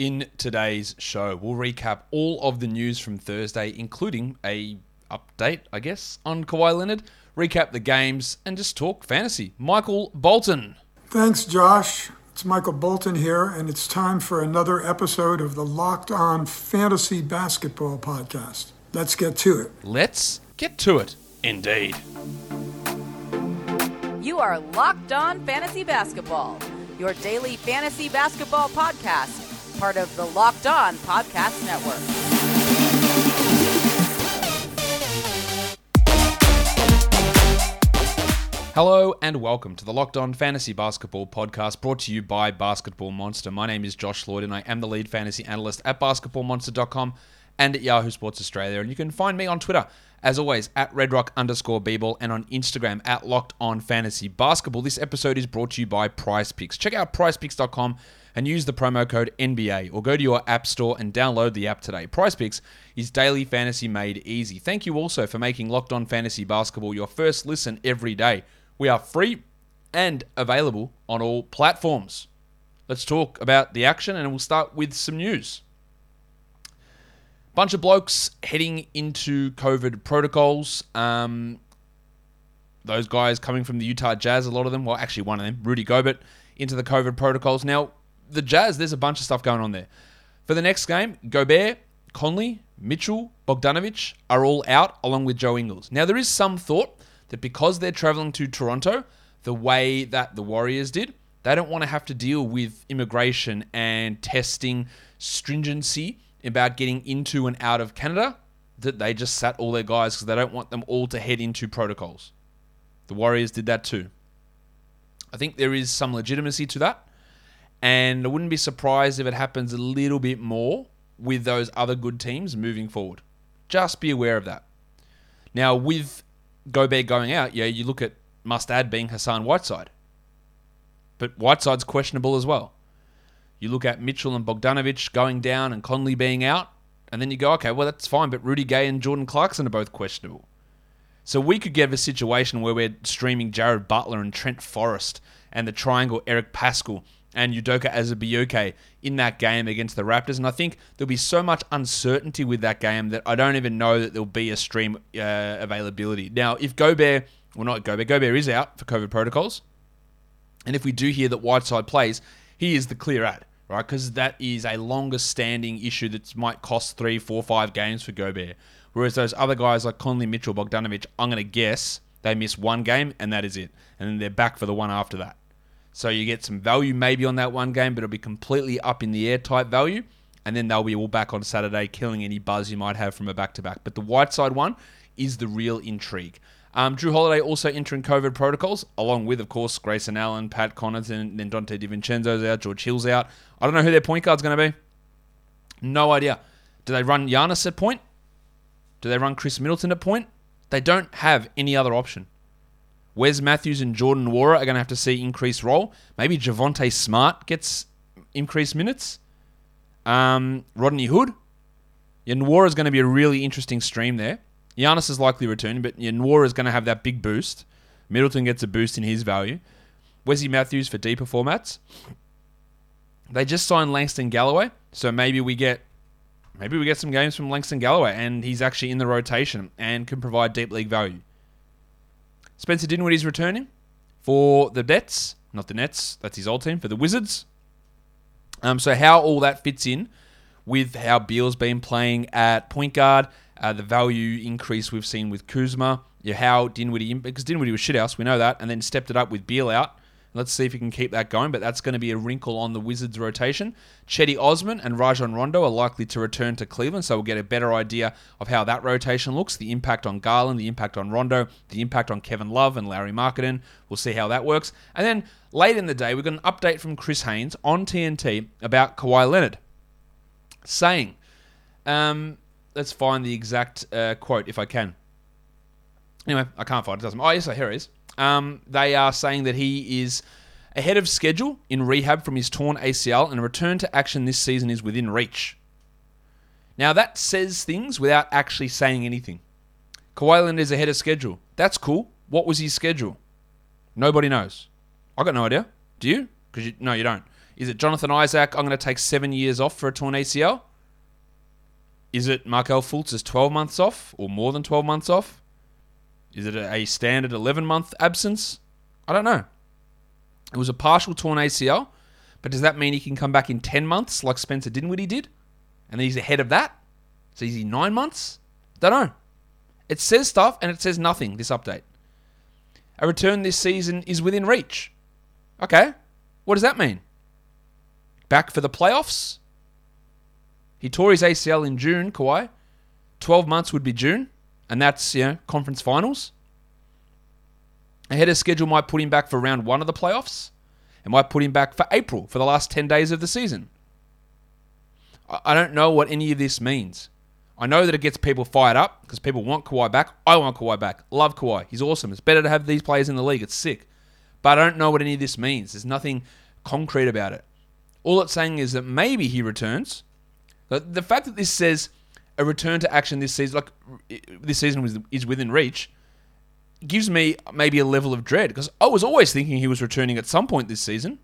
In today's show, we'll recap all of the news from Thursday, including a update, I guess, on Kawhi Leonard, recap the games, and just talk fantasy. Michael Bolton. Thanks, Josh. It's Michael Bolton here, and it's time for another episode of the Locked On Fantasy Basketball Podcast. Let's get to it. Let's get to it, indeed. You are Locked On Fantasy Basketball, your daily fantasy basketball podcast, part of the Locked On Podcast Network. Hello and welcome to the Locked On Fantasy Basketball Podcast, brought to you by Basketball Monster. My name is Josh Lloyd and I am the lead fantasy analyst at basketballmonster.com and at Yahoo Sports Australia. And you can find me on Twitter, as always, at RedRock_Bball and on Instagram at Locked On Fantasy Basketball. This episode is brought to you by Price Picks. Check out pricepicks.com and use the promo code NBA or go to your app store and download the app today. Price Picks is daily fantasy made easy. Thank you also for making Locked On Fantasy Basketball your first listen every day. We are free and available on all platforms. Let's talk about the action, and we'll start with some news. Bunch of blokes heading into COVID protocols. Those guys coming from the Utah Jazz, a lot of them. Well, actually one of them, Rudy Gobert, into the COVID protocols. Now, the Jazz, there's a bunch of stuff going on there. For the next game, Gobert, Conley, Mitchell, Bogdanovich are all out, along with Joe Ingles. Now, there is some thought that because they're traveling to Toronto, the way that the Warriors did, they don't want to have to deal with immigration and testing stringency about getting into and out of Canada, that they just sat all their guys because they don't want them all to head into protocols. The Warriors did that too. I think there is some legitimacy to that, and I wouldn't be surprised if it happens a little bit more with those other good teams moving forward. Just be aware of that. Now, with Gobert going out, yeah, you look at must-add being Hassan Whiteside. But Whiteside's questionable as well. You look at Mitchell and Bogdanovich going down and Conley being out, and then you go, okay, well, that's fine, but Rudy Gay and Jordan Clarkson are both questionable. So we could get a situation where we're streaming Jared Butler and Trent Forrest and the triangle Eric Paschal and Udoka Azubuike in that game against the Raptors. And I think there'll be so much uncertainty with that game that I don't even know that there'll be a stream availability. Now, if Gobert is out for COVID protocols, and if we do hear that Whiteside plays, he is the clear ad, right? Because that is a longer standing issue that might cost 3, 4, 5 games for Gobert. Whereas those other guys like Conley, Mitchell, Bogdanovich, I'm going to guess they miss one game and that is it. And then they're back for the one after that. So you get some value maybe on that one game, but it'll be completely up in the air type value. And then they'll be all back on Saturday, killing any buzz you might have from a back-to-back. But the Whiteside one is the real intrigue. Drew Holiday also entering COVID protocols, along with, of course, Grayson Allen, Pat Connaughton, and then Dante DiVincenzo's out, George Hill's out. I don't know who their point guard's going to be. No idea. Do they run Giannis at point? Do they run Chris Middleton at point? They don't have any other option. Wes Matthews and Jordan Nwora are going to have to see increased role. Maybe Javonte Smart gets increased minutes. Rodney Hood. Yeah, Nwora is going to be a really interesting stream there. Giannis is likely returning, but yeah, Nwora is going to have that big boost. Middleton gets a boost in his value. Wesley Matthews for deeper formats. They just signed Langston Galloway, so maybe we get some games from Langston Galloway, and he's actually in the rotation and can provide deep league value. Spencer Dinwiddie's returning for the Nets. Not the Nets, that's his old team, for the Wizards. So how all that fits in with how Beal's been playing at point guard, the value increase we've seen with Kuzma, how Dinwiddie, because Dinwiddie was shithouse, we know that, and then stepped it up with Beal out. Let's see if he can keep that going, but that's going to be a wrinkle on the Wizards' rotation. Chetty Osman and Rajon Rondo are likely to return to Cleveland, so we'll get a better idea of how that rotation looks, the impact on Garland, the impact on Rondo, the impact on Kevin Love and Larry Marketin. We'll see how that works. And then late in the day, we got an update from Chris Haynes on TNT about Kawhi Leonard, saying, let's find the exact quote if I can. Anyway, I can't find it. Doesn't. Oh, yes, here it is. They are saying that he is ahead of schedule in rehab from his torn ACL, and a return to action this season is within reach. Now, that says things without actually saying anything. Kawhi Leonard is ahead of schedule. That's cool. What was his schedule? Nobody knows. I got no idea. Do you? Because no, you don't. Is it Jonathan Isaac? I'm going to take 7 years off for a torn ACL. Is it Markel Fultz's 12 months off or more than 12 months off? Is it a standard 11-month absence? I don't know. It was a partial torn ACL, but does that mean he can come back in 10 months like Spencer Dinwiddie did? And then he's ahead of that? So is he 9 months? Don't know. It says stuff and it says nothing, this update. A return this season is within reach. Okay, what does that mean? Back for the playoffs? He tore his ACL in June, Kawhi. 12 months would be June, and that's, conference finals. Ahead of schedule might put him back for round one of the playoffs. It might put him back for April, for the last 10 days of the season. I don't know what any of this means. I know that it gets people fired up because people want Kawhi back. I want Kawhi back. Love Kawhi. He's awesome. It's better to have these players in the league. It's sick. But I don't know what any of this means. There's nothing concrete about it. All it's saying is that maybe he returns. The fact that this says a return to action this season, is within reach, gives me maybe a level of dread because I was always thinking he was returning at some point this season.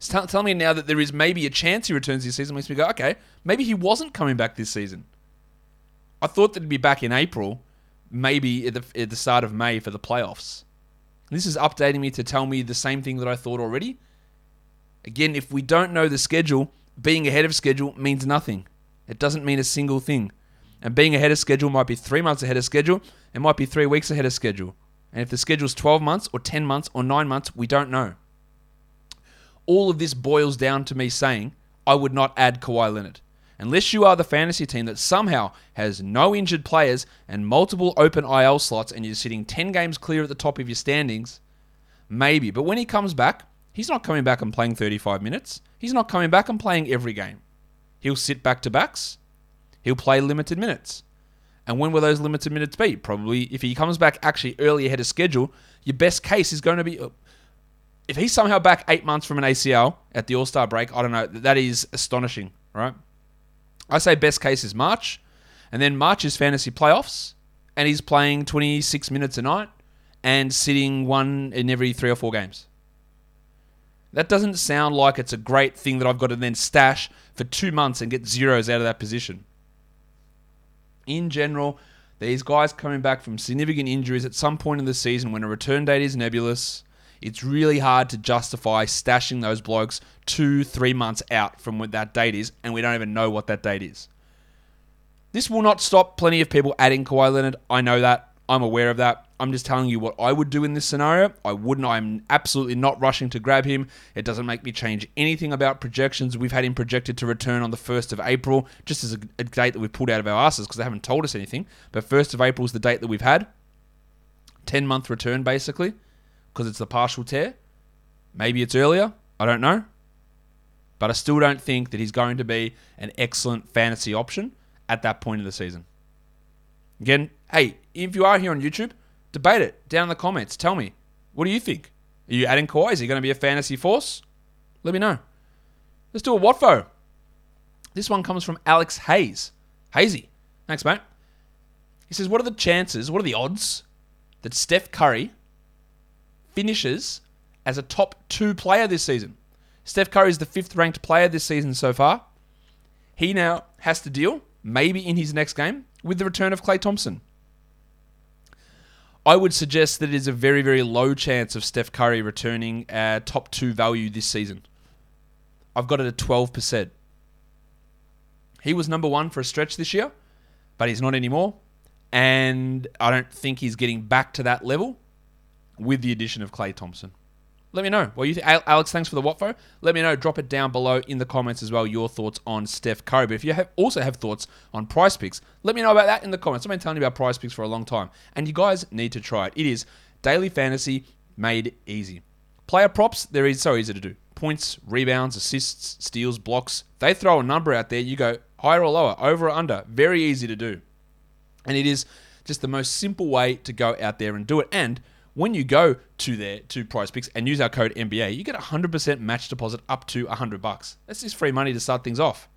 Tell me now that there is maybe a chance he returns this season makes me go, okay, maybe he wasn't coming back this season. I thought that he'd be back in April, maybe at the start of May for the playoffs. This is updating me to tell me the same thing that I thought already. Again, if we don't know the schedule, being ahead of schedule means nothing. It doesn't mean a single thing. And being ahead of schedule might be 3 months ahead of schedule. It might be 3 weeks ahead of schedule. And if the schedule's 12 months or 10 months or 9 months, we don't know. All of this boils down to me saying, I would not add Kawhi Leonard. Unless you are the fantasy team that somehow has no injured players and multiple open IL slots and you're sitting 10 games clear at the top of your standings, maybe. But when he comes back, he's not coming back and playing 35 minutes. He's not coming back and playing every game. He'll sit back-to-backs. He'll play limited minutes. And when will those limited minutes be? Probably if he comes back actually early ahead of schedule, your best case is going to be... If he's somehow back 8 months from an ACL at the All-Star break, I don't know. That is astonishing, right? I say best case is March, and then March is fantasy playoffs, and he's playing 26 minutes a night and sitting one in every 3 or 4 games. That doesn't sound like it's a great thing that I've got to then stash for 2 months and get zeros out of that position. In general, these guys coming back from significant injuries at some point in the season when a return date is nebulous... It's really hard to justify stashing those blokes 2-3 months out from what that date is, and we don't even know what that date is. This will not stop plenty of people adding Kawhi Leonard. I know that. I'm aware of that. I'm just telling you what I would do in this scenario. I'm absolutely not rushing to grab him. It doesn't make me change anything about projections. We've had him projected to return on the 1st of April, just as a date that we've pulled out of our asses because they haven't told us anything. But 1st of April is the date that we've had. 10-month return, basically. Because it's the partial tear. Maybe it's earlier. I don't know. But I still don't think that he's going to be an excellent fantasy option at that point of the season. Again, hey, if you are here on YouTube, debate it down in the comments. Tell me, what do you think? Are you adding Kawhi? Is he going to be a fantasy force? Let me know. Let's do a WTF. This one comes from Alex Hayes. Hazy. Thanks, mate. He says, what are the odds that Steph Curry... finishes as a top 2 player this season? Steph Curry is the 5th ranked player this season so far. He now has to deal, maybe in his next game, with the return of Klay Thompson. I would suggest that it is a very, very low chance of Steph Curry returning a top 2 value this season. I've got it at 12%. He was number 1 for a stretch this year, but he's not anymore. And I don't think he's getting back to that level with the addition of Klay Thompson. Let me know. Well, Alex, thanks for the WTF. Let me know. Drop it down below in the comments as well, your thoughts on Steph Curry. But if you also have thoughts on Price Picks, let me know about that in the comments. I've been telling you about Price Picks for a long time, and you guys need to try it. It is daily fantasy made easy. Player props, they're so easy to do. Points, rebounds, assists, steals, blocks. They throw a number out there. You go higher or lower, over or under. Very easy to do. And it is just the most simple way to go out there and do it. And when you go to Price Picks and use our code NBA, you get 100% match deposit up to $100. That's just free money to start things off.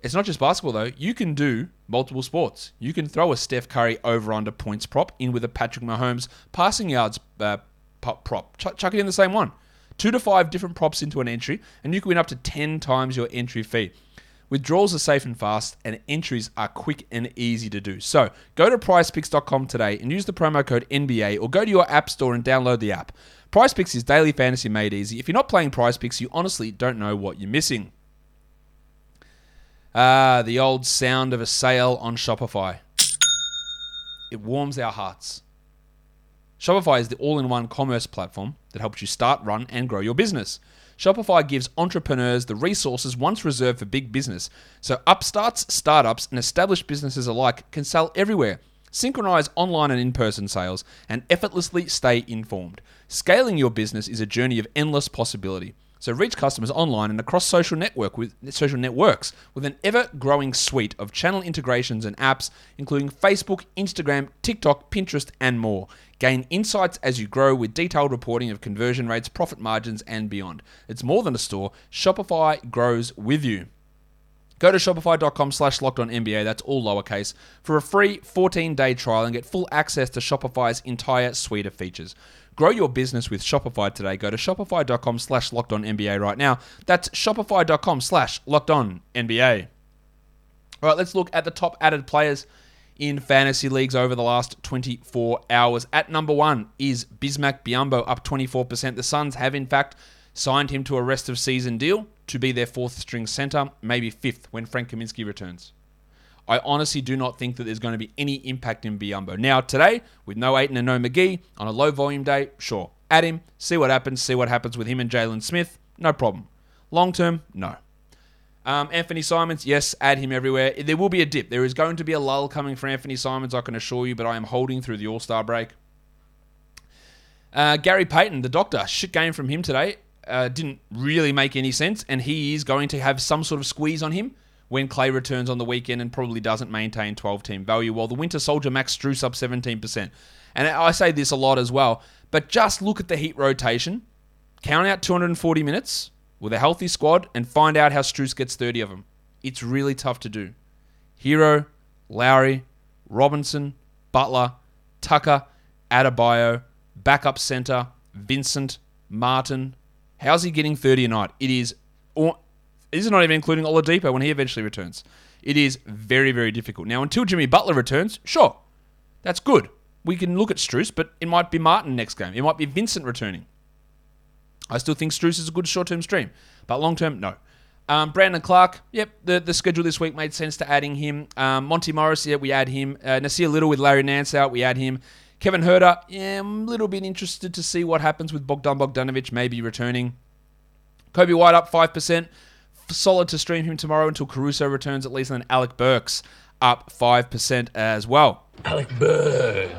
It's not just basketball, though. You can do multiple sports. You can throw a Steph Curry over-under points prop in with a Patrick Mahomes passing yards prop. Chuck it in the same one. 2 to 5 different props into an entry, and you can win up to 10 times your entry fee. Withdrawals are safe and fast, and entries are quick and easy to do. So go to PricePicks.com today and use the promo code NBA, or go to your app store and download the app. Price Picks is daily fantasy made easy. If you're not playing Price Picks, you honestly don't know what you're missing. The old sound of a sale on Shopify. It warms our hearts. Shopify is the all-in-one commerce platform that helps you start, run, and grow your business. Shopify gives entrepreneurs the resources once reserved for big business, so upstarts, startups, and established businesses alike can sell everywhere, synchronize online and in-person sales, and effortlessly stay informed. Scaling your business is a journey of endless possibility. So reach customers online and across social networks with an ever-growing suite of channel integrations and apps, including Facebook, Instagram, TikTok, Pinterest, and more. Gain insights as you grow with detailed reporting of conversion rates, profit margins, and beyond. It's more than a store. Shopify grows with you. Go to shopify.com/lockedonnba, that's all lowercase, for a free 14-day trial and get full access to Shopify's entire suite of features. Grow your business with Shopify today. Go to shopify.com/lockedonnba right now. That's shopify.com/lockedonnba. All right, let's look at the top added players in fantasy leagues over the last 24 hours. At number one is Bismack Biombo, up 24%. The Suns have, in fact, signed him to a rest-of-season deal to be their fourth-string center, maybe fifth when Frank Kaminsky returns. I honestly do not think that there's going to be any impact in Biombo. Now, today, with no Ayton and no McGee, on a low-volume day, sure. Add him, see what happens with him and Jalen Smith, no problem. Long-term, no. Anthony Simons, yes, add him everywhere. There will be a dip. There is going to be a lull coming for Anthony Simons, I can assure you, but I am holding through the All-Star break. Gary Payton, the doctor, shit game from him today. Didn't really make any sense, and he is going to have some sort of squeeze on him when Klay returns on the weekend and probably doesn't maintain 12-team value, while the Winter Soldier Max Strews up 17%. And I say this a lot as well, but just look at the Heat rotation, count out 240 minutes with a healthy squad, and find out how Strews gets 30 of them. It's really tough to do. Hero, Lowry, Robinson, Butler, Tucker, Adebayo, backup center, Vincent, Martin. How's he getting 30 a night? It is... This is not even including Oladipo when he eventually returns. It is very, very difficult. Now, until Jimmy Butler returns, sure, that's good. We can look at Strus, but it might be Martin next game. It might be Vincent returning. I still think Strus is a good short-term stream, but long-term, no. Brandon Clark, yep, the schedule this week made sense to adding him. Monty Morris, yeah, we add him. Nasir Little with Larry Nance out, we add him. Kevin Huerter, yeah, I'm a little bit interested to see what happens with Bogdan Bogdanovich maybe returning. Kobe White up 5%. Solid to stream him tomorrow until Caruso returns at least, and then Alec Burks up 5% as well. Alec Burks.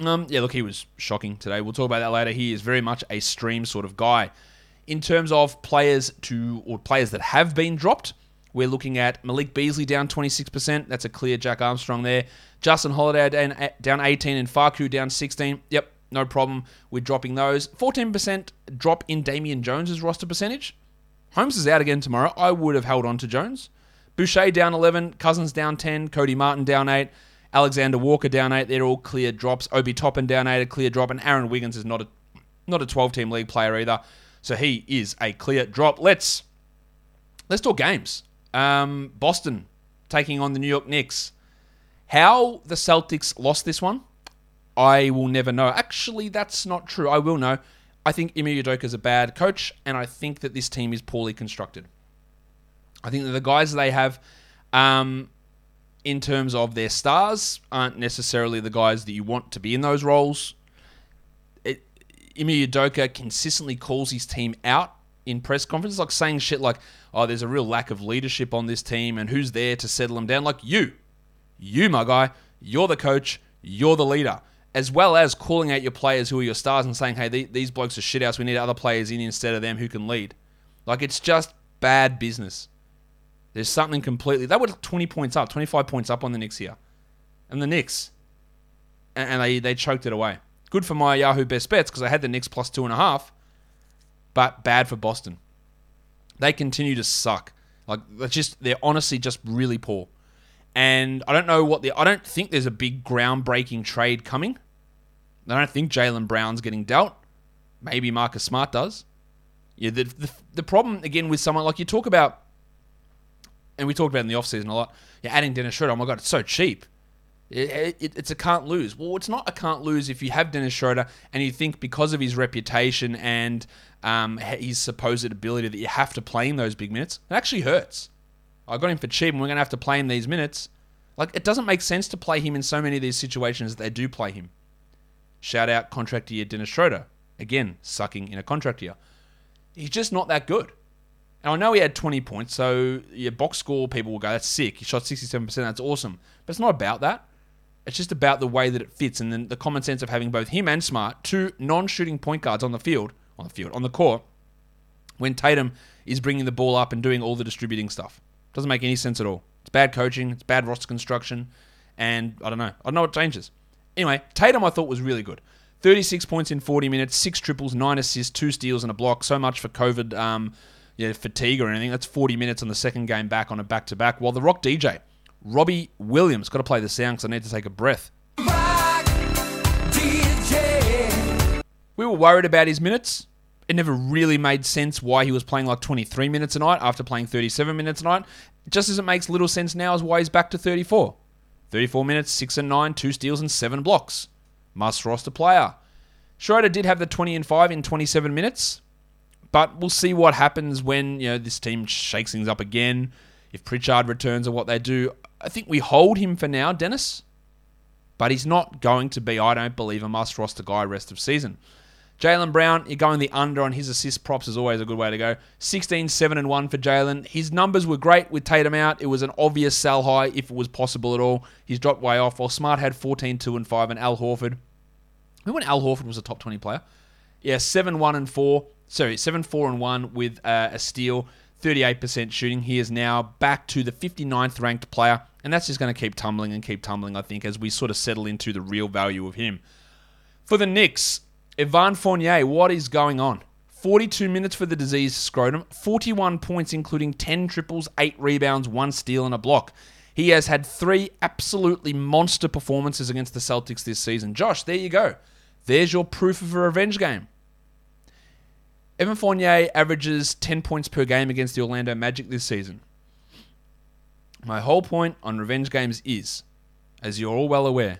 Yeah, look, he was shocking today. We'll talk about that later. He is very much a stream sort of guy. In terms of players that have been dropped, we're looking at Malik Beasley down 26%. That's a clear Jack Armstrong there. Justin Holiday down 18% and Faku down 16%. Yep, no problem with dropping those. 14% drop in Damian Jones' roster percentage. Holmes is out again tomorrow. I would have held on to Jones. Boucher down 11, Cousins down 10, Cody Martin down 8, Alexander Walker down 8. They're all clear drops. Obi Toppin down 8, a clear drop. And Aaron Wiggins is not a 12-team league player either. So he is a clear drop. Let's talk games. Boston taking on the New York Knicks. How the Celtics lost this one, I will never know. Actually, that's not true. I will know. I think Ime Udoka is a bad coach, and I think that this team is poorly constructed. I think that the guys they have, in terms of their stars, aren't necessarily the guys that you want to be in those roles. Ime Udoka consistently calls his team out in press conferences, like saying shit like, oh, there's a real lack of leadership on this team, and who's there to settle them down? Like, you, my guy, you're the coach, you're the leader. As well as calling out your players who are your stars and saying, hey, these blokes are shithouse. We need other players in instead of them who can lead. Like, it's just bad business. There's something completely... They were 25 points up on the Knicks here. And the Knicks. And they choked it away. Good for my Yahoo best bets because I had the Knicks plus 2.5. But bad for Boston. They continue to suck. Like, they're honestly just really poor. And I don't know I don't think there's a big groundbreaking trade coming. I don't think Jaylen Brown's getting dealt. Maybe Marcus Smart does. Yeah, the problem, again, with someone, like you talk about, and we talked about in the offseason a lot, you're adding Dennis Schroeder, oh my God, it's so cheap. It's a can't lose. Well, it's not a can't lose if you have Dennis Schroeder and you think because of his reputation and his supposed ability that you have to play him those big minutes. It actually hurts. I got him for cheap and we're going to have to play him these minutes. Like, it doesn't make sense to play him in so many of these situations that they do play him. Shout out contract year Dennis Schroeder. Again, sucking in a contract year. He's just not that good. And I know he had 20 points, so your box score people will go, that's sick. He shot 67%, that's awesome. But it's not about that. It's just about the way that it fits. And then the common sense of having both him and Smart, two non-shooting point guards on the court, when Tatum is bringing the ball up and doing all the distributing stuff. Doesn't make any sense at all. It's bad coaching, it's bad roster construction, and I don't know what changes. Anyway, Tatum I thought was really good. 36 points in 40 minutes, 6 triples, 9 assists, 2 steals and a block. So much for COVID fatigue or anything. That's 40 minutes on the second game back on a back-to-back. While the Rock DJ, Robbie Williams, got to play the sound because I need to take a breath. Rock DJ. We were worried about his minutes. It never really made sense why he was playing like 23 minutes a night after playing 37 minutes a night. Just as it makes little sense now is why he's back to 34. 34 minutes, 6 and 9, 2 steals and 7 blocks. Must roster player. Schroeder did have the 20 and 5 in 27 minutes, but we'll see what happens when this team shakes things up again. If Pritchard returns or what they do, I think we hold him for now, Dennis. But he's not going to be, I don't believe, a must roster guy rest of season. Jaylen Brown, you're going the under on his assist props is always a good way to go. 16, 7, and 1 for Jaylen. His numbers were great with Tatum out. It was an obvious sell high if it was possible at all. He's dropped way off. While Smart had 14, 2, and 5, and Al Horford. Remember when Al Horford was a top 20 player? Yeah, 7, 1, and 4. Sorry, 7, 4, and 1 with a steal. 38% shooting. He is now back to the 59th ranked player. And that's just going to keep tumbling and keep tumbling, I think, as we sort of settle into the real value of him. For the Knicks, Evan Fournier, what is going on? 42 minutes for the diseased scrotum, 41 points including 10 triples, 8 rebounds, 1 steal and a block. He has had 3 absolutely monster performances against the Celtics this season. Josh, there you go. There's your proof of a revenge game. Evan Fournier averages 10 points per game against the Orlando Magic this season. My whole point on revenge games is, as you're all well aware,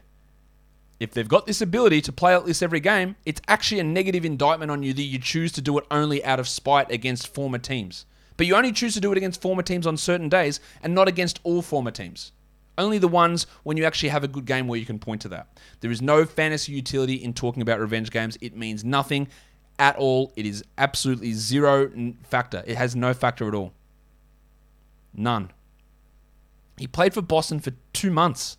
if they've got this ability to play at this every game, it's actually a negative indictment on you that you choose to do it only out of spite against former teams. But you only choose to do it against former teams on certain days and not against all former teams. Only the ones when you actually have a good game where you can point to that. There is no fantasy utility in talking about revenge games. It means nothing at all. It is absolutely zero factor. It has no factor at all. None. He played for Boston for 2 months.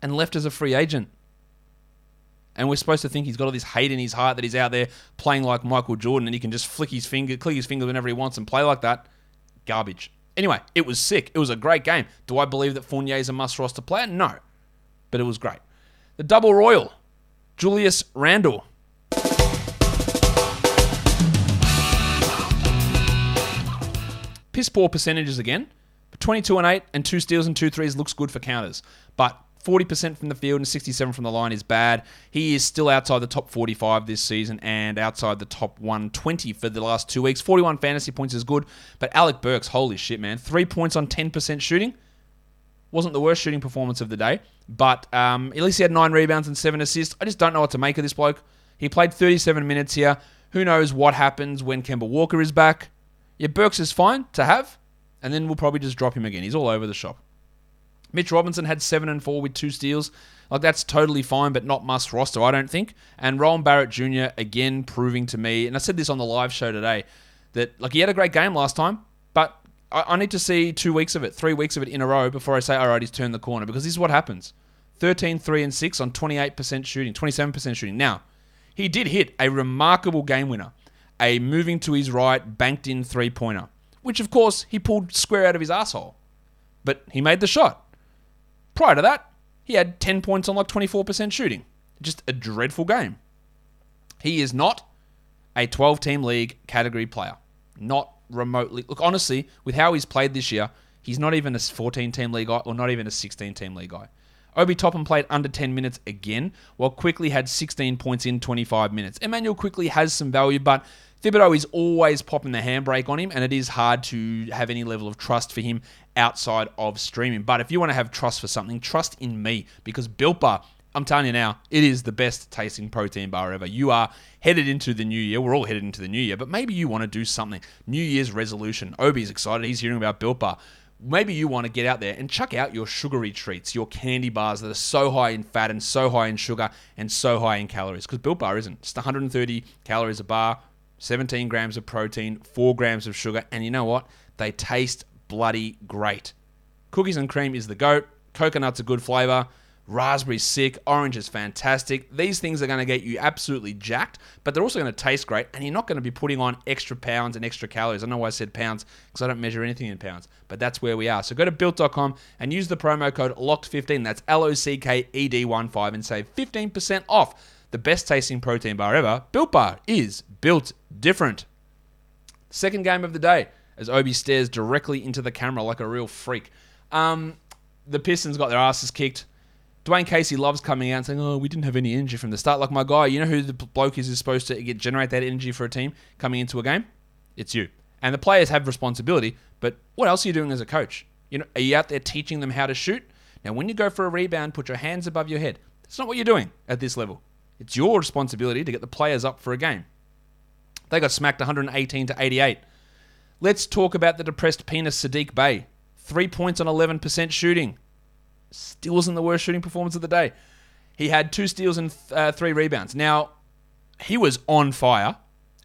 And left as a free agent. And we're supposed to think he's got all this hate in his heart that he's out there playing like Michael Jordan and he can just click his finger whenever he wants and play like that. Garbage. Anyway, it was sick. It was a great game. Do I believe that Fournier is a must-roster player? No. But it was great. The Double Royal. Julius Randle. Piss poor percentages again. But 22 and 8 and 2 steals and 2 threes looks good for counters. But 40% from the field and 67% from the line is bad. He is still outside the top 45 this season and outside the top 120 for the last 2 weeks. 41 fantasy points is good, but Alec Burks, holy shit, man. 3 points on 10% shooting. Wasn't the worst shooting performance of the day, but at least he had 9 rebounds and 7 assists. I just don't know what to make of this bloke. He played 37 minutes here. Who knows what happens when Kemba Walker is back. Yeah, Burks is fine to have, and then we'll probably just drop him again. He's all over the shop. Mitch Robinson had 7 and 4 with 2 steals. Like, that's totally fine, but not must roster, I don't think. And Rowan Barrett Jr., again, proving to me, and I said this on the live show today, that, like, he had a great game last time, but I need to see 2 weeks of it, 3 weeks of it in a row before I say, all right, he's turned the corner, because this is what happens. 13, 3, and 6 on 28% shooting, 27% shooting. Now, he did hit a remarkable game winner, a moving to his right, banked-in three-pointer, which, of course, he pulled square out of his asshole. But he made the shot. Prior to that, he had 10 points on like 24% shooting. Just a dreadful game. He is not a 12-team league category player. Not remotely. Look, honestly, with how he's played this year, he's not even a 14-team league guy or not even a 16-team league guy. Obi Toppin played under 10 minutes again, while Quickley had 16 points in 25 minutes. Emmanuel Quickley has some value, but Thibodeau is always popping the handbrake on him, and it is hard to have any level of trust for him outside of streaming. But if you want to have trust for something, trust in me, because Built Bar, I'm telling you now, it is the best tasting protein bar ever. You are headed into the new year. We're all headed into the new year, but maybe you want to do something. New Year's resolution. Obi's excited. He's hearing about Built Bar. Maybe you want to get out there and chuck out your sugary treats, your candy bars that are so high in fat and so high in sugar and so high in calories, because Built Bar isn't. It's 130 calories a bar, 17 grams of protein, 4 grams of sugar, and you know what? They taste bloody great. Cookies and cream is the GOAT. Coconut's a good flavor. Raspberry's sick. Orange is fantastic. These things are going to get you absolutely jacked, but they're also going to taste great, and you're not going to be putting on extra pounds and extra calories. I know why I said pounds, because I don't measure anything in pounds, but that's where we are. So go to Built.com and use the promo code LOCKED15, that's LOCKED15, and save 15% off the best tasting protein bar ever. Built Bar is built different. Second game of the day, as Obi stares directly into the camera like a real freak. The Pistons got their asses kicked. Dwayne Casey loves coming out and saying, oh, we didn't have any energy from the start. Like, my guy, you know who the bloke is who's supposed to generate that energy for a team coming into a game? It's you. And the players have responsibility, but what else are you doing as a coach? You know, are you out there teaching them how to shoot? Now, when you go for a rebound, put your hands above your head. That's not what you're doing at this level. It's your responsibility to get the players up for a game. They got smacked 118-88. Let's talk about the depressed penis Sadiq Bey. 3 points on 11% shooting. Still wasn't the worst shooting performance of the day. He had 2 steals and 3 rebounds. Now, he was on fire,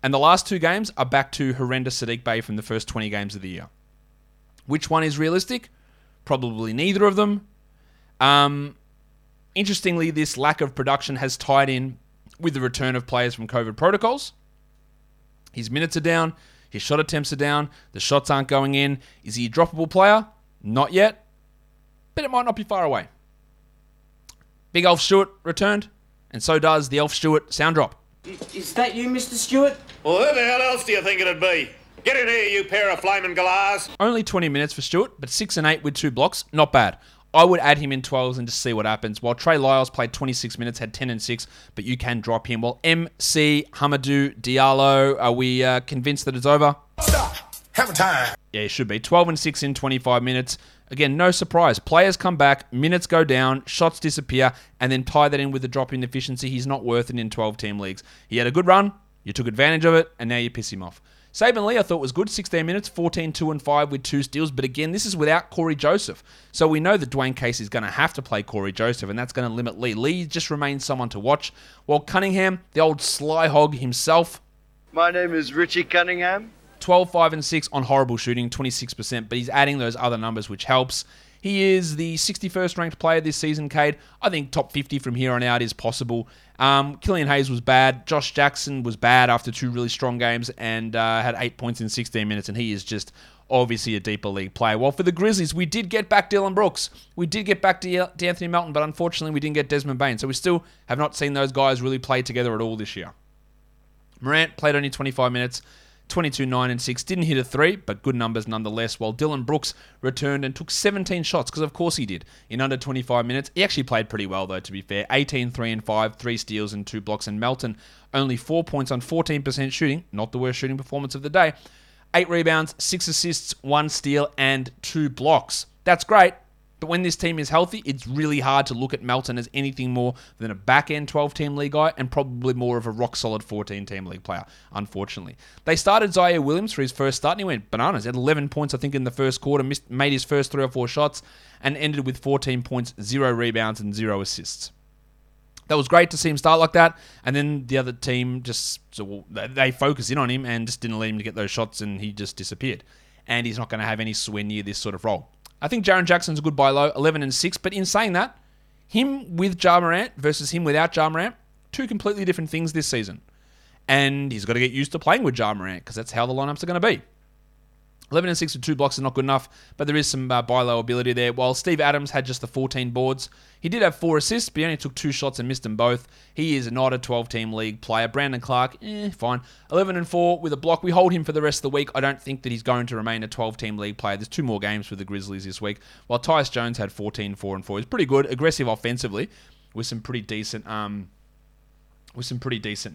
and the last 2 games are back to horrendous Sadiq Bey from the first 20 games of the year. Which one is realistic? Probably neither of them. Interestingly, this lack of production has tied in with the return of players from COVID protocols. His minutes are down. His shot attempts are down. The shots aren't going in. Is he a droppable player? Not yet. But it might not be far away. Big Elf Stewart returned, and so does the Elf Stewart sound drop. Is that you, Mr. Stewart? Well, who the hell else do you think it'd be? Get in here, you pair of flaming galahs. Only 20 minutes for Stewart, but 6 and 8 with 2 blocks, not bad. I would add him in 12s and just see what happens. While Trey Lyles played 26 minutes, had 10 and 6, but you can drop him. Well, MC, Hamidou Diallo, are we convinced that it's over? Stop. Have a time. Yeah, it should be. 12 and 6 in 25 minutes. Again, no surprise. Players come back, minutes go down, shots disappear, and then tie that in with the drop in efficiency. He's not worth it in 12-team leagues. He had a good run, you took advantage of it, and now you piss him off. Saben Lee, I thought, was good. 16 minutes, 14, 2, and 5 with 2 steals. But again, this is without Corey Joseph. So we know that Dwayne Casey is going to have to play Corey Joseph, and that's going to limit Lee. Lee just remains someone to watch. While Cunningham, the old sly hog himself. My name is Richie Cunningham. 12, 5, and 6 on horrible shooting, 26%, but he's adding those other numbers, which helps. He is the 61st ranked player this season, Cade. I think top 50 from here on out is possible. Killian Hayes was bad. Josh Jackson was bad after 2 really strong games and had 8 points in 16 minutes, and he is just obviously a deeper league player. Well, for the Grizzlies, we did get back Dylan Brooks. We did get back D'Anthony Melton, but unfortunately we didn't get Desmond Bain, so we still have not seen those guys really play together at all this year. Morant played only 25 minutes. 22, 9, and 6. Didn't hit a 3, but good numbers nonetheless, while Dylan Brooks returned and took 17 shots, because of course he did, in under 25 minutes. He actually played pretty well, though, to be fair. 18, 3, and 5, 3 steals and 2 blocks, and Melton only 4 points on 14% shooting. Not the worst shooting performance of the day. 8 rebounds, 6 assists, 1 steal, and 2 blocks. That's great, but when this team is healthy, it's really hard to look at Melton as anything more than a back-end 12-team league guy and probably more of a rock-solid 14-team league player, unfortunately. They started Zaire Williams for his first start, and he went bananas. He had 11 points, I think, in the first quarter, made his first 3 or 4 shots, and ended with 14 points, 0 rebounds, and 0 assists. That was great to see him start like that, and then the other team just... they focused in on him and just didn't let him to get those shots, and he just disappeared. And he's not going to have any anywhere near this sort of role. I think Jaren Jackson's a good buy low, 11 and 6. But in saying that, him with Ja Morant versus him without Ja Morant, 2 completely different things this season. And he's got to get used to playing with Ja Morant because that's how the lineups are going to be. 11 and 6 with 2 blocks is not good enough, but there is some buy low ability there. While Steve Adams had just the 14 boards, he did have 4 assists, but he only took 2 shots and missed them both. He is not a 12-team league player. Brandon Clark, fine. 11 and 4 with a block. We hold him for the rest of the week. I don't think that he's going to remain a 12-team league player. There's 2 more games for the Grizzlies this week. While Tyus Jones had 14, 4 and 4. He's pretty good, aggressive offensively, with some pretty decent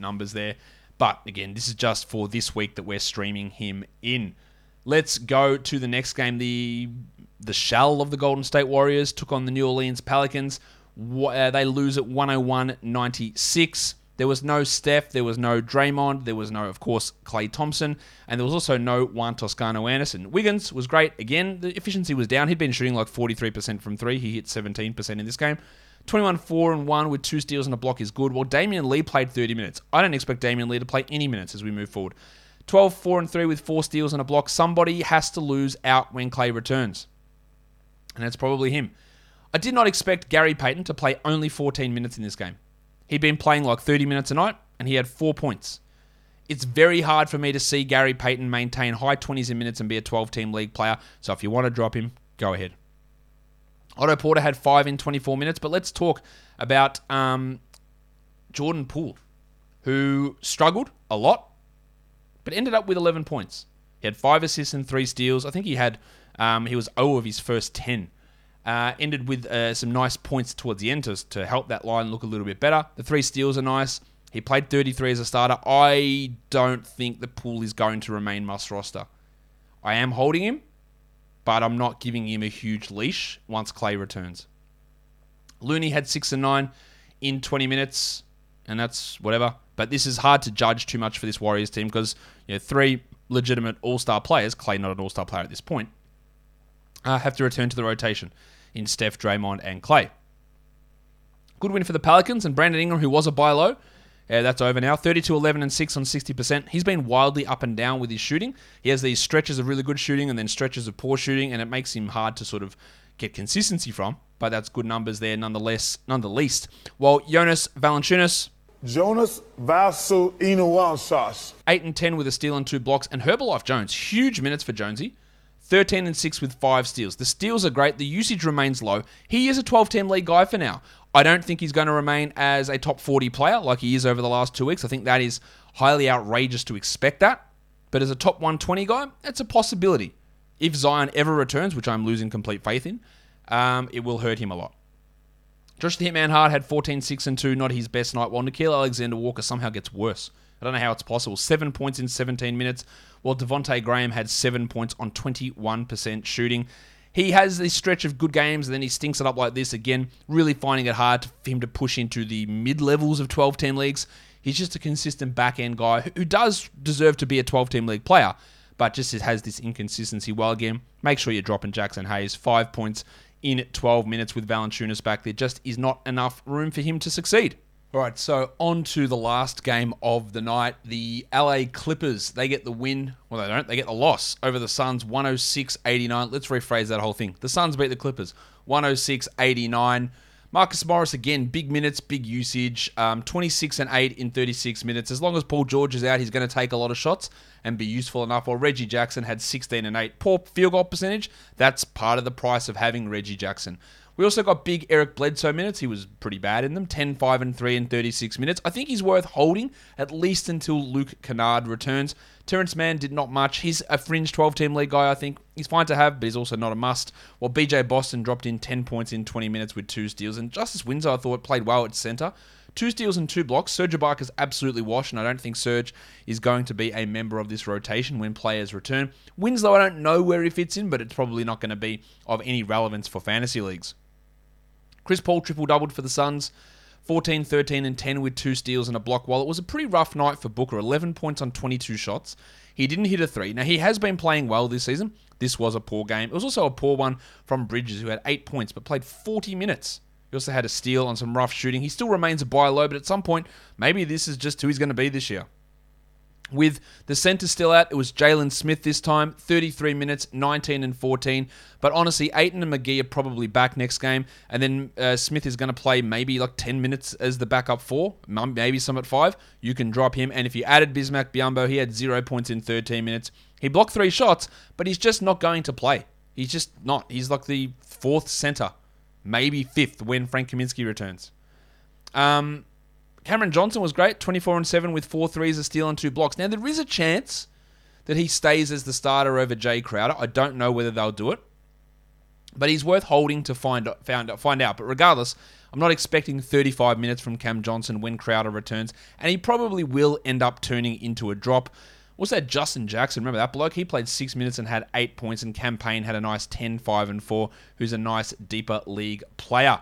numbers there. But again, this is just for this week that we're streaming him in. Let's go to the next game. The shell of the Golden State Warriors took on the New Orleans Pelicans. They lose at 101-96. There was no Steph, there was no Draymond, there was no, of course, Klay Thompson, and there was also no Juan Toscano-Anderson. Wiggins was great. Again, the efficiency was down. He'd been shooting like 43% from three. He hit 17% in this game. 21-4-1 with 2 steals and a block is good, while Damian Lee played 30 minutes. I don't expect Damian Lee to play any minutes as we move forward. 12-4-3 with 4 steals and a block. Somebody has to lose out when Klay returns, and that's probably him. I did not expect Gary Payton to play only 14 minutes in this game. He'd been playing like 30 minutes a night, and he had 4 points. It's very hard for me to see Gary Payton maintain high 20s in minutes and be a 12-team league player, so if you want to drop him, go ahead. Otto Porter had 5 in 24 minutes, but let's talk about Jordan Poole, who struggled a lot, but ended up with 11 points. He had 5 assists and 3 steals. I think he had he was 0 of his first 10. Ended with some nice points towards the end to help that line look a little bit better. The 3 steals are nice. He played 33 as a starter. I don't think the Poole is going to remain must roster. I am holding him, but I'm not giving him a huge leash once Klay returns. Looney had 6 and 9 in 20 minutes, and that's whatever. But this is hard to judge too much for this Warriors team because 3 legitimate all-star players, Klay not an all-star player at this point, have to return to the rotation in Steph, Draymond, and Klay. Good win for the Pelicans, and Brandon Ingram, who was a buy low, that's over now. 32, 11, and 6 on 60%. He's been wildly up and down with his shooting. He has these stretches of really good shooting and then stretches of poor shooting, and it makes him hard to sort of get consistency from, but that's good numbers there nonetheless. Well, Jonas Valanciunas. Jonas Vasu Inuansas. 8 and 10 with a steal and 2 blocks, and Herbalife Jones. Huge minutes for Jonesy. 13 and 6 with 5 steals. The steals are great. The usage remains low. He is a 12-team league guy for now. I don't think he's going to remain as a top 40 player like he is over the last 2 weeks. I think that is highly outrageous to expect that. But as a top 120 guy, that's a possibility. If Zion ever returns, which I'm losing complete faith in, it will hurt him a lot. Josh the Hitman Hart had 14, 6 and 2, not his best night, while Nickeil Alexander-Walker somehow gets worse. I don't know how it's possible. 7 points in 17 minutes, while Devontae Graham had 7 points on 21% shooting. He has this stretch of good games, and then he stinks it up like this again, really finding it hard for him to push into the mid-levels of 12-team leagues. He's just a consistent back-end guy who does deserve to be a 12-team league player, but just has this inconsistency. Well, again, make sure you're dropping Jackson Hayes. 5 points in 12 minutes with Valanciunas back. There just is not enough room for him to succeed. All right, so on to the last game of the night. The LA Clippers, they get the win. Well, they don't. They get the loss over the Suns, 106-89. Let's rephrase that whole thing. The Suns beat the Clippers, 106-89. Marcus Morris, again, big minutes, big usage. 26 and 8 in 36 minutes. As long as Paul George is out, he's going to take a lot of shots and be useful enough. While Reggie Jackson had 16 and 8. Poor field goal percentage. That's part of the price of having Reggie Jackson. We also got big Eric Bledsoe minutes. He was pretty bad in them. 10, 5, and 3 in 36 minutes. I think he's worth holding at least until Luke Kennard returns. Terrence Mann did not much. He's a fringe 12-team league guy, I think. He's fine to have, but he's also not a must. While BJ Boston dropped in 10 points in 20 minutes with 2 steals. And Justice Winslow, I thought, played well at center. 2 steals and 2 blocks. Serge Ibaka's absolutely washed, and I don't think Serge is going to be a member of this rotation when players return. Winslow, I don't know where he fits in, but it's probably not going to be of any relevance for fantasy leagues. Chris Paul triple-doubled for the Suns, 14, 13, and 10 with 2 steals and a block. While it was a pretty rough night for Booker, 11 points on 22 shots. He didn't hit a 3. Now, he has been playing well this season. This was a poor game. It was also a poor one from Bridges, who had 8 points, but played 40 minutes. He also had a steal on some rough shooting. He still remains a buy low, but at some point, maybe this is just who he's going to be this year. With the center still out, it was Jalen Smith this time, 33 minutes, 19 and 14. But honestly, Ayton and McGee are probably back next game. And then Smith is going to play maybe like 10 minutes as the backup 4, maybe some at 5. You can drop him. And if you added Bismack Biombo, he had 0 points in 13 minutes. He blocked 3 shots, but he's just not going to play. He's just not. He's like the 4th center, maybe 5th when Frank Kaminsky returns. Cameron Johnson was great, 24 and 7 with 4 threes, a steal and 2 blocks. Now, there is a chance that he stays as the starter over Jay Crowder. I don't know whether they'll do it. But he's worth holding to find out. But regardless, I'm not expecting 35 minutes from Cam Johnson when Crowder returns, and he probably will end up turning into a drop. What's that Justin Jackson? Remember that bloke? He played 6 minutes and had 8 points, and Cam Payne had a nice 10, 5, and 4, who's a nice deeper league player.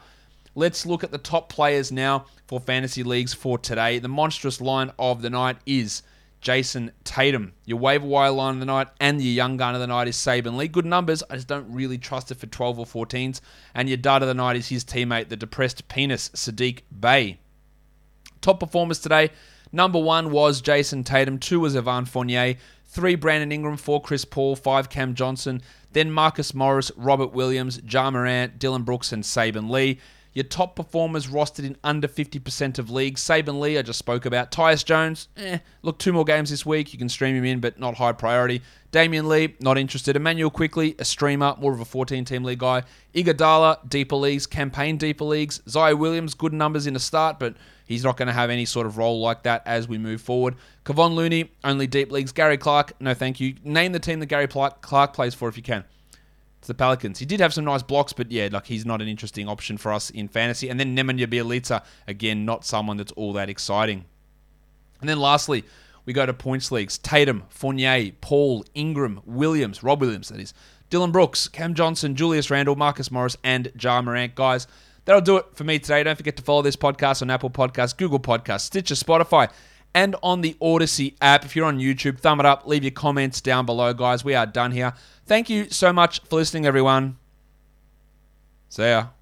Let's look at the top players now for fantasy leagues for today. The monstrous line of the night is Jason Tatum. Your waiver wire line of the night and your young gun of the night is Saben Lee. Good numbers. I just don't really trust it for 12 or 14s. And your dart of the night is his teammate, the depressed penis, Sadiq Bey. Top performers today. Number one was Jason Tatum. Two was Evan Fournier. Three, Brandon Ingram. Four, Chris Paul. Five, Cam Johnson. Then Marcus Morris, Robert Williams, Ja Morant, Dylan Brooks, and Saben Lee. Your top performers rostered in under 50% of leagues. Saben Lee, I just spoke about. Tyus Jones, look, 2 more games this week. You can stream him in, but not high priority. Damian Lee, not interested. Emmanuel Quickley, a streamer, more of a 14-team league guy. Iguodala, deeper leagues. Campaign, deeper leagues. Zion Williams, good numbers in a start, but he's not going to have any sort of role like that as we move forward. Kevon Looney, only deep leagues. Gary Clark, no thank you. Name the team that Gary Clark plays for if you can. It's the Pelicans. He did have some nice blocks, but yeah, like he's not an interesting option for us in fantasy. And then Nemanja Bjelica, again, not someone that's all that exciting. And then lastly, we go to points leagues. Tatum, Fournier, Paul, Ingram, Williams, Rob Williams, that is, Dylan Brooks, Cam Johnson, Julius Randle, Marcus Morris, and Ja Morant. Guys, that'll do it for me today. Don't forget to follow this podcast on Apple Podcasts, Google Podcasts, Stitcher, Spotify, and on the Odyssey app. If you're on YouTube, thumb it up. Leave your comments down below, guys. We are done here. Thank you so much for listening, everyone. See ya.